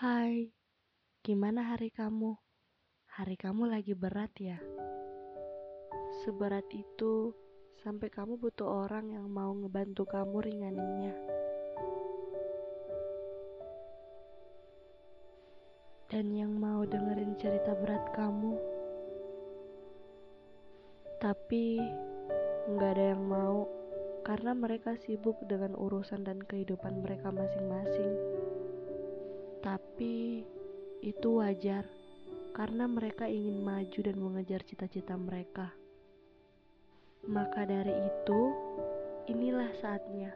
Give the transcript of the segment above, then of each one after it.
Hai, gimana hari kamu? Hari kamu lagi berat ya? Seberat itu sampai kamu butuh orang yang mau ngebantu kamu ringaninnya. Dan yang mau dengerin cerita berat kamu. Tapi nggak ada yang mau karena mereka sibuk dengan urusan dan kehidupan mereka masing-masing. Tapi itu wajar karena mereka ingin maju dan mengejar cita-cita mereka. Maka dari itu, inilah saatnya.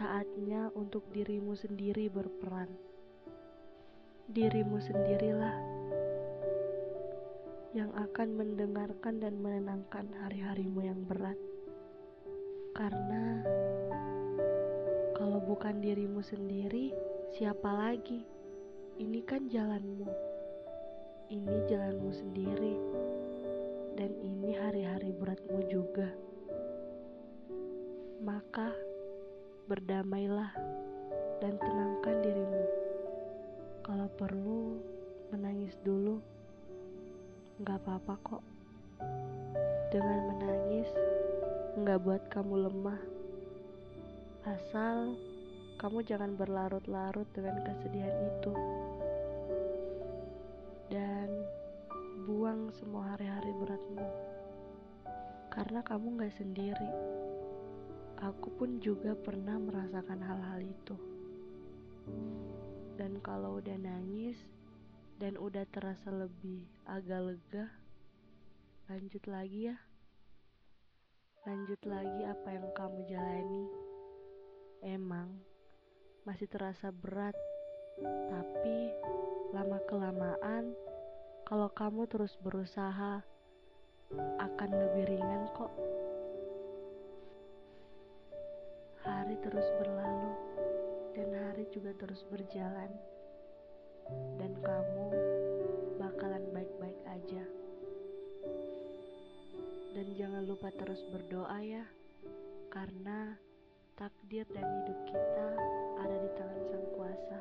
Saatnya untuk dirimu sendiri berperan. Dirimu sendirilah yang akan mendengarkan dan menenangkan hari-harimu yang berat. Karena kalau bukan dirimu sendiri, siapa lagi? Ini kan jalanmu. Ini jalanmu sendiri. Dan ini hari-hari beratmu juga. Maka berdamailah dan tenangkan dirimu. Kalau perlu menangis dulu. Gak apa-apa kok. Dengan menangis gak buat kamu lemah. Asal kamu jangan berlarut-larut dengan kesedihan itu. Dan buang semua hari-hari beratmu. Karena kamu gak sendiri. Aku pun juga pernah merasakan hal-hal itu. Dan kalau udah nangis dan udah terasa lebih agak lega, lanjut lagi ya. Lanjut lagi apa yang kamu jalani. Emang masih terasa berat, tapi lama-kelamaan kalau kamu terus berusaha akan lebih ringan kok. Hari terus berlalu dan hari juga terus berjalan, dan kamu bakalan baik-baik aja. Dan jangan lupa terus berdoa ya, karena takdir dan hidup kita ada di tangan Sang Kuasa.